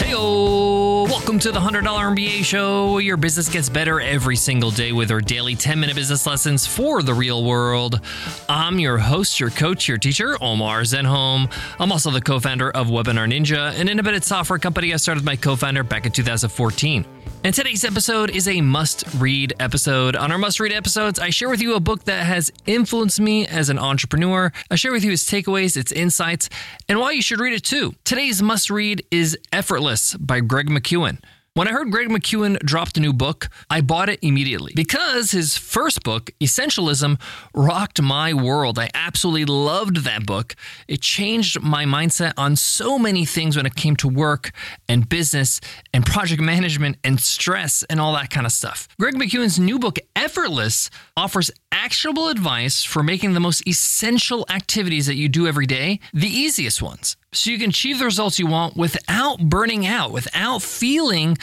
Heyo! Welcome to the $100 MBA Show, where your business gets better every single day with our daily 10-minute business lessons for the real world. I'm your host, your coach, your teacher, Omar Zenholm. I'm also the co-founder of Webinar Ninja, an independent software company I started with my co-founder back in 2014. And today's episode is a must-read episode. On our must-read episodes, I share with you a book that has influenced me as an entrepreneur. I share with you its takeaways, its insights, and why you should read it too. Today's must-read is Effortless by Greg McKeown. When I heard Greg McKeown dropped a new book, I bought it immediately because his first book, Essentialism, rocked my world. I absolutely loved that book. It changed my mindset on so many things when it came to work and business and project management and stress and all that kind of stuff. Greg McKeown's new book, Effortless, offers actionable advice for making the most essential activities that you do every day the easiest ones, so you can achieve the results you want without burning out, without feeling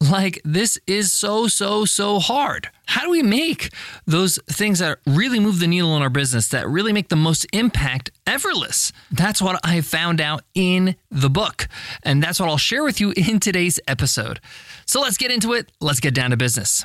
like this is so hard. How do we make those things that really move the needle in our business, that really make the most impact, effortless? That's what I found out in the book, and that's what I'll share with you in today's episode. So let's get into it. Let's get down to business.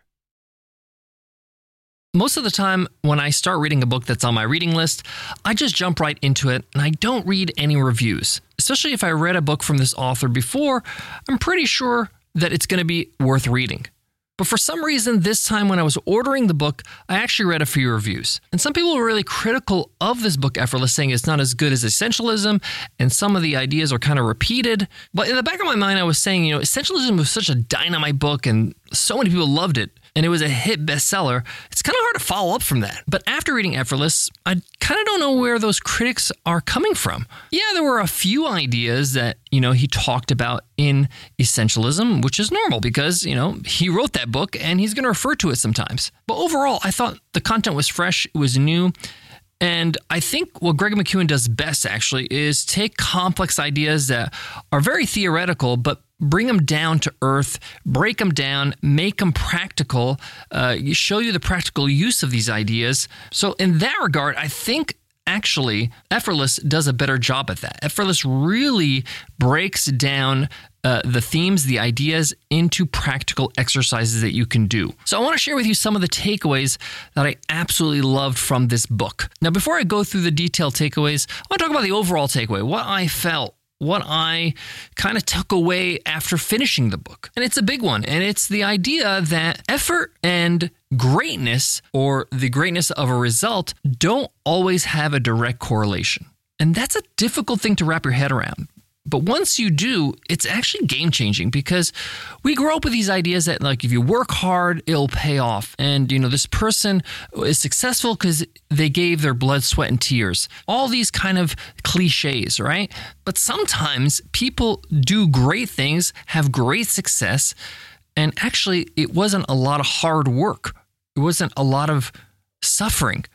Most of the time when I start reading a book that's on my reading list, I just jump right into it and I don't read any reviews. Especially if I read a book from this author before, I'm pretty sure that it's going to be worth reading. But for some reason, this time when I was ordering the book, I actually read a few reviews. And some people were really critical of this book, Effortless, saying it's not as good as Essentialism, and some of the ideas are kind of repeated. But in the back of my mind, I was saying, Essentialism was such a dynamite book, and so many people loved it, and it was a hit bestseller. It's kind of hard to follow up from that. But after reading Effortless, I kind of don't know where those critics are coming from. Yeah, there were a few ideas that, he talked about in Essentialism, which is normal because, he wrote that book and he's going to refer to it sometimes. But overall, I thought the content was fresh, it was new. And I think what Greg McKeown does best, actually, is take complex ideas that are very theoretical, but bring them down to earth, break them down, make them practical, show you the practical use of these ideas. So in that regard, I think actually Effortless does a better job at that. Effortless really breaks down the themes, the ideas into practical exercises that you can do. So I want to share with you some of the takeaways that I absolutely loved from this book. Now, before I go through the detailed takeaways, I want to talk about the overall takeaway, what I felt, what I kind of took away after finishing the book. And it's a big one. And it's the idea that effort and greatness, or the greatness of a result, don't always have a direct correlation. And that's a difficult thing to wrap your head around. But once you do, it's actually game-changing, because we grow up with these ideas that, like, if you work hard, it'll pay off. And, this person is successful because they gave their blood, sweat, and tears. All these kind of cliches, right? But sometimes people do great things, have great success, and actually it wasn't a lot of hard work. It wasn't a lot of suffering.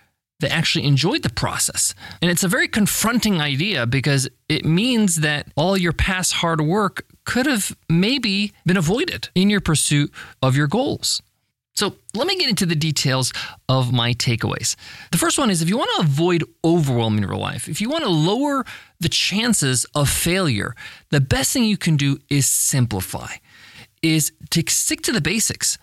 that actually enjoyed the process. And it's a very confronting idea because it means that all your past hard work could have maybe been avoided in your pursuit of your goals. So let me get into the details of my takeaways. The first one is if you want to avoid overwhelm in your life, if you want to lower the chances of failure, the best thing you can do is simplify, is to stick to the basics.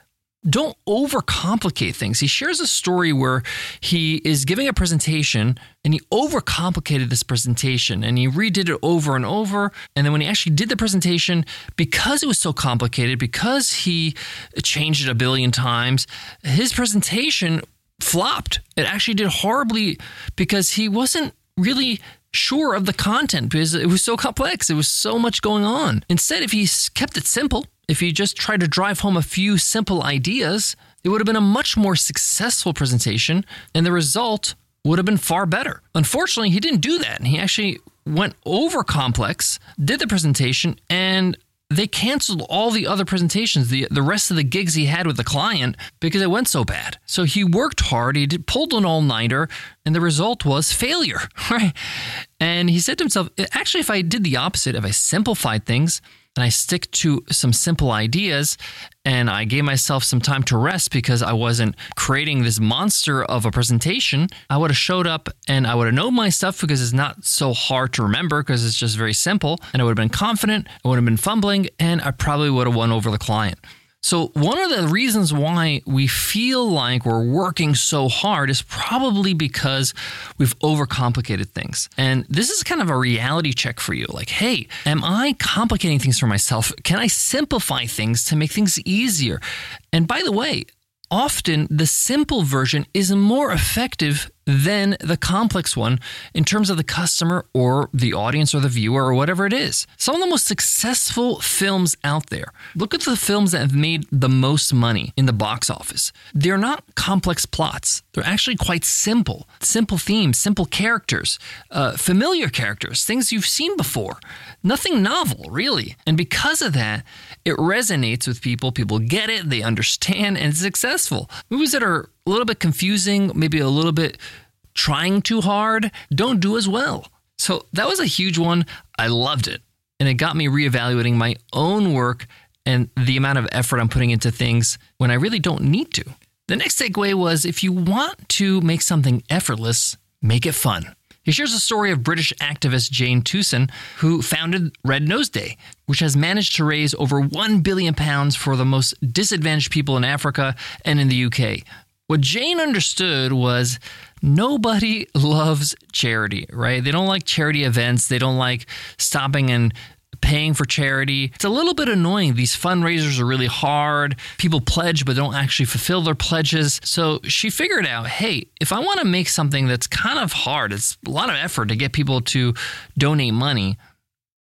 Don't overcomplicate things. He shares a story where he is giving a presentation and he overcomplicated this presentation and he redid it over and over. And then when he actually did the presentation, because it was so complicated, because he changed it a billion times, his presentation flopped. It actually did horribly because he wasn't really sure of the content because it was so complex. It was so much going on. Instead, if he kept it simple, if you just tried to drive home a few simple ideas, it would have been a much more successful presentation and the result would have been far better. Unfortunately, he didn't do that. And he actually went over complex, did the presentation, and they canceled all the other presentations, the rest of the gigs he had with the client because it went so bad. So he worked hard, pulled an all-nighter, and the result was failure, right? And he said to himself, actually, if I did the opposite, if I simplified things, and I stick to some simple ideas and I gave myself some time to rest because I wasn't creating this monster of a presentation, I would have showed up and I would have known my stuff because it's not so hard to remember because it's just very simple. And I would have been confident, I would have been fumbling, and I probably would have won over the client. So one of the reasons why we feel like we're working so hard is probably because we've overcomplicated things. And this is kind of a reality check for you. Like, hey, am I complicating things for myself? Can I simplify things to make things easier? And by the way, often the simple version is more effective than the complex one in terms of the customer or the audience or the viewer or whatever it is. Some of the most successful films out there, look at the films that have made the most money in the box office. They're not complex plots. They're actually quite simple. Simple themes, simple characters, familiar characters, things you've seen before. Nothing novel, really. And because of that, it resonates with people. People get it, they understand, and it's successful. Movies that are a little bit confusing, maybe a little bit trying too hard, don't do as well. So that was a huge one. I loved it. And it got me reevaluating my own work and the amount of effort I'm putting into things when I really don't need to. The next takeaway was if you want to make something effortless, make it fun. He shares a story of British activist Jane Tewson, who founded Red Nose Day, which has managed to raise over £1 billion for the most disadvantaged people in Africa and in the UK. What Jane understood was nobody loves charity, right? They don't like charity events. They don't like stopping and paying for charity. It's a little bit annoying. These fundraisers are really hard. People pledge, but don't actually fulfill their pledges. So she figured out, hey, if I want to make something that's kind of hard, it's a lot of effort to get people to donate money,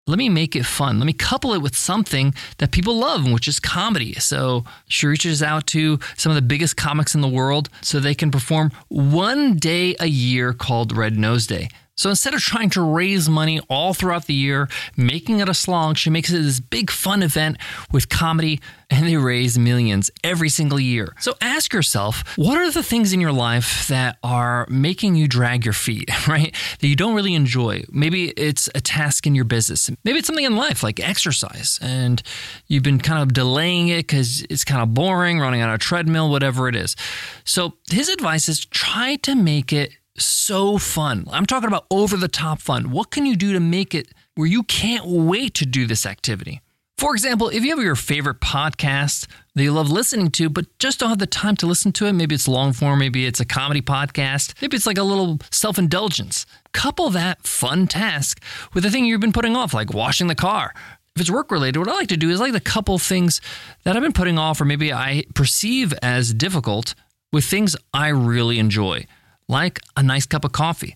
let me make it fun. Let me couple it with something that people love, which is comedy. So she reaches out to some of the biggest comics in the world so they can perform one day a year called Red Nose Day. So instead of trying to raise money all throughout the year, making it a slog, she makes it this big fun event with comedy, and they raise millions every single year. So ask yourself, what are the things in your life that are making you drag your feet, right? That you don't really enjoy. Maybe it's a task in your business. Maybe it's something in life like exercise, and you've been kind of delaying it because it's kind of boring, running on a treadmill, whatever it is. So his advice is try to make it so fun. I'm talking about over-the-top fun. What can you do to make it where you can't wait to do this activity? For example, if you have your favorite podcast that you love listening to, but just don't have the time to listen to it, maybe it's long form, maybe it's a comedy podcast, maybe it's like a little self-indulgence. Couple that fun task with the thing you've been putting off, like washing the car. If it's work-related, what I like to do is like to couple things that I've been putting off or maybe I perceive as difficult with things I really enjoy. Like a nice cup of coffee.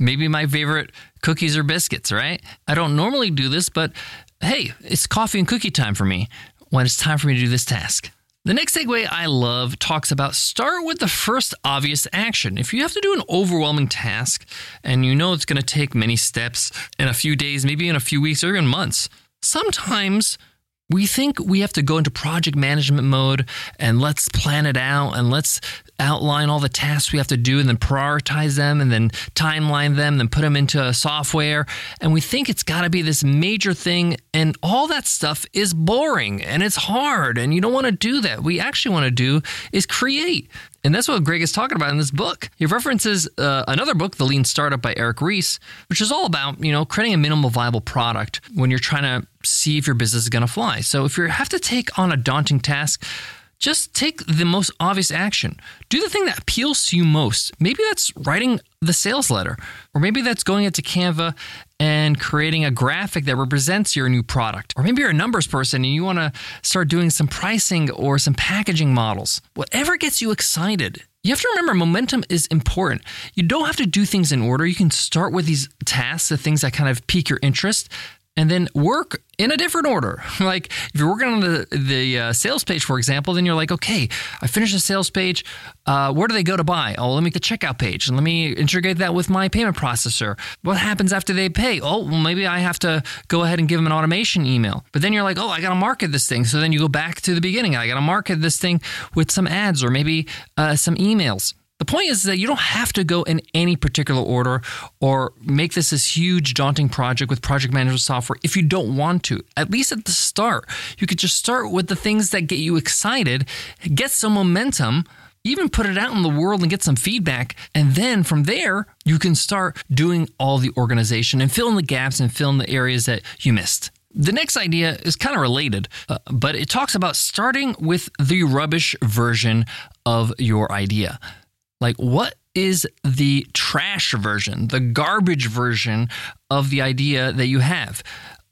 Maybe my favorite cookies or biscuits, right? I don't normally do this, but hey, it's coffee and cookie time for me when it's time for me to do this task. The next takeaway I love talks about start with the first obvious action. If you have to do an overwhelming task and you know it's going to take many steps in a few days, maybe in a few weeks or even months, sometimes We think we have to go into project management mode and let's plan it out and let's outline all the tasks we have to do and then prioritize them and then timeline them and then put them into software. And we think it's got to be this major thing, and all that stuff is boring and it's hard and you don't want to do that. What we actually want to do is create. And that's what Greg is talking about in this book. He references another book, The Lean Startup by Eric Ries, which is all about, you know, creating a minimal viable product when you're trying to see if your business is going to fly. So if you have to take on a daunting task, just take the most obvious action. Do the thing that appeals to you most. Maybe that's writing the sales letter, or maybe that's going into Canva and creating a graphic that represents your new product. Or maybe you're a numbers person and you want to start doing some pricing or some packaging models. Whatever gets you excited. You have to remember momentum is important. You don't have to do things in order. You can start with these tasks, the things that kind of pique your interest, and then work in a different order. Like if you're working on the sales page, for example, then you're like, okay, I finished the sales page. Where do they go to buy? Oh, let me get the checkout page and let me integrate that with my payment processor. What happens after they pay? Oh, well, maybe I have to go ahead and give them an automation email. But then you're like, oh, I got to market this thing. So then you go back to the beginning. I got to market this thing with some ads or maybe some emails. The point is that you don't have to go in any particular order or make this huge daunting project with project management software if you don't want to. At least at the start, you could just start with the things that get you excited, get some momentum, even put it out in the world and get some feedback. And then from there, you can start doing all the organization and fill in the gaps and fill in the areas that you missed. The next idea is kind of related, but it talks about starting with the rubbish version of your idea. Like, what is the trash version, the garbage version of the idea that you have?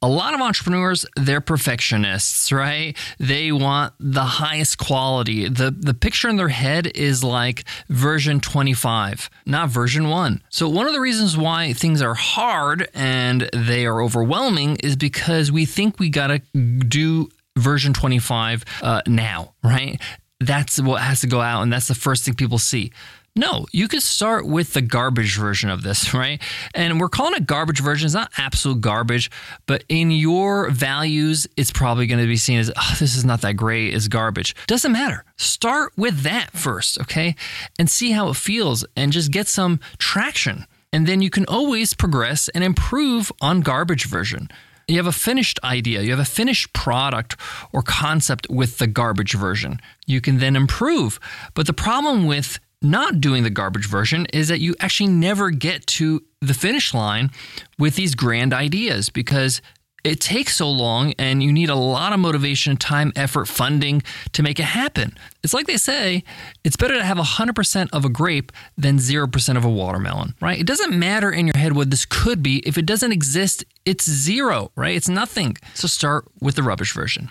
A lot of entrepreneurs, they're perfectionists, right? They want the highest quality. The picture in their head is like version 25, not version 1. So one of the reasons why things are hard and they are overwhelming is because we think we got to do version 25 now, right? That's what has to go out, and that's the first thing people see. No, you could start with the garbage version of this, right? And we're calling it garbage version. It's not absolute garbage, but in your values, it's probably going to be seen as, oh, this is not that great, it's garbage. Doesn't matter. Start with that first, okay? And see how it feels and just get some traction. And then you can always progress and improve on garbage version. You have a finished idea, you have a finished product or concept with the garbage version. You can then improve. But the problem with not doing the garbage version is that you actually never get to the finish line with these grand ideas because it takes so long and you need a lot of motivation, time, effort, funding to make it happen. It's like they say, it's better to have 100% of a grape than 0% of a watermelon, right? It doesn't matter in your head what this could be. If it doesn't exist, it's zero, right? It's nothing. So start with the rubbish version.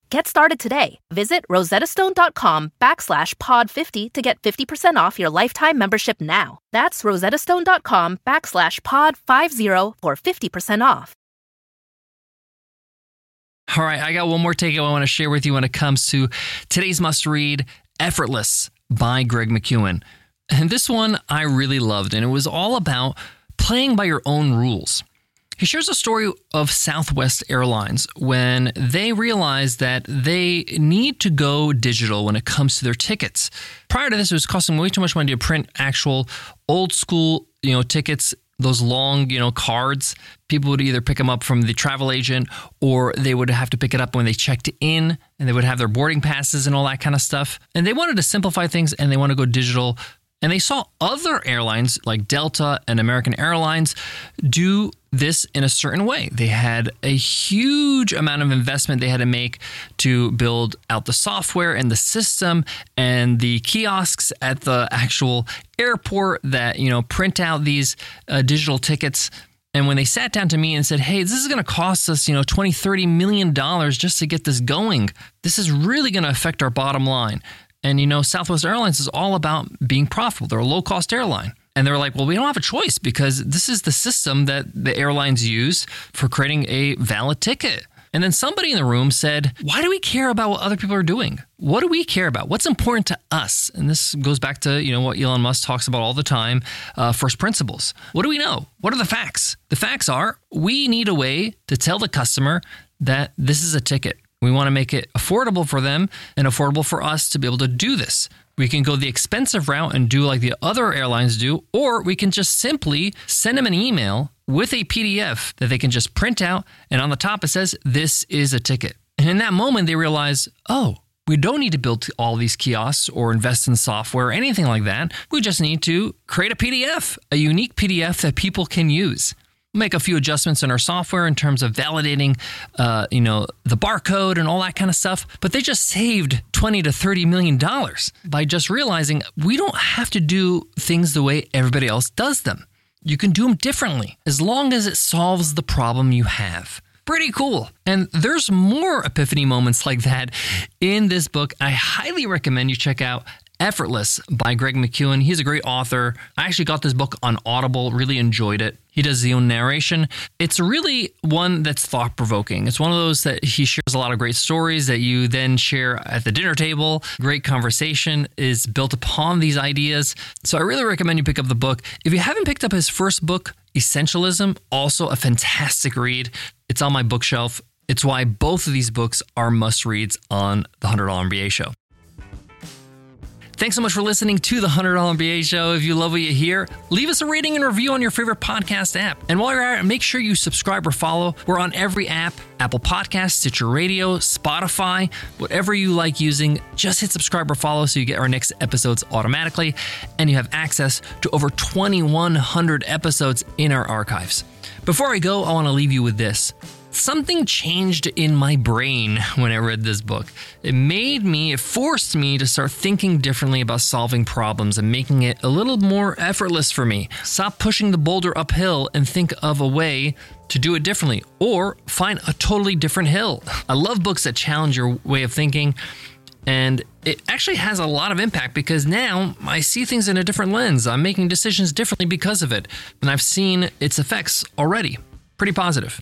Get started today. Visit rosettastone.com/pod50 to get 50% off your lifetime membership now. That's rosettastone.com/pod50 for 50% off. All right, I got one more takeaway I want to share with you when it comes to today's must-read, Effortless by Greg McKeown. And this one I really loved, and it was all about playing by your own rules. He shares a story of Southwest Airlines when they realized that they need to go digital when it comes to their tickets. Prior to this, it was costing way too much money to print actual old school, tickets, those long, cards. People would either pick them up from the travel agent or they would have to pick it up when they checked in, and they would have their boarding passes and all that kind of stuff. And they wanted to simplify things and they want to go digital. And they saw other airlines like Delta and American Airlines do this in a certain way. They had a huge amount of investment they had to make to build out the software and the system and the kiosks at the actual airport that, print out these digital tickets. And when they sat down to me and said, hey, this is going to cost us, $20, $30 million just to get this going. This is really going to affect our bottom line. And Southwest Airlines is all about being profitable. They're a low-cost airline. And they were like, well, we don't have a choice because this is the system that the airlines use for creating a valid ticket. And then somebody in the room said, why do we care about what other people are doing? What do we care about? What's important to us? And this goes back to, you know, what Elon Musk talks about all the time, first principles. What do we know? What are the facts? The facts are we need a way to tell the customer that this is a ticket. We want to make it affordable for them and affordable for us to be able to do this. We can go the expensive route and do like the other airlines do, or we can just simply send them an email with a PDF that they can just print out. And on the top, it says, this is a ticket. And in that moment, they realize, oh, we don't need to build all these kiosks or invest in software or anything like that. We just need to create a PDF, a unique PDF that people can use. Make a few adjustments in our software in terms of validating, the barcode and all that kind of stuff. But they just saved $20 to $30 million by just realizing we don't have to do things the way everybody else does them. You can do them differently as long as it solves the problem you have. Pretty cool. And there's more epiphany moments like that in this book. I highly recommend you check out Effortless by Greg McKeown. He's a great author. I actually got this book on Audible, really enjoyed it. He does his own narration. It's really one that's thought-provoking. It's one of those that he shares a lot of great stories that you then share at the dinner table. Great conversation is built upon these ideas. So I really recommend you pick up the book. If you haven't picked up his first book, Essentialism, also a fantastic read. It's on my bookshelf. It's why both of these books are must-reads on The $100 MBA Show. Thanks so much for listening to The $100 MBA Show. If you love what you hear, leave us a rating and review on your favorite podcast app. And while you're at it, make sure you subscribe or follow. We're on every app, Apple Podcasts, Stitcher Radio, Spotify, whatever you like using. Just hit subscribe or follow so you get our next episodes automatically. And you have access to over 2,100 episodes in our archives. Before I go, I want to leave you with this. Something changed in my brain when I read this book. It forced me to start thinking differently about solving problems and making it a little more effortless for me. Stop pushing the boulder uphill and think of a way to do it differently or find a totally different hill. I love books that challenge your way of thinking, and it actually has a lot of impact because now I see things in a different lens. I'm making decisions differently because of it, and I've seen its effects already. Pretty positive.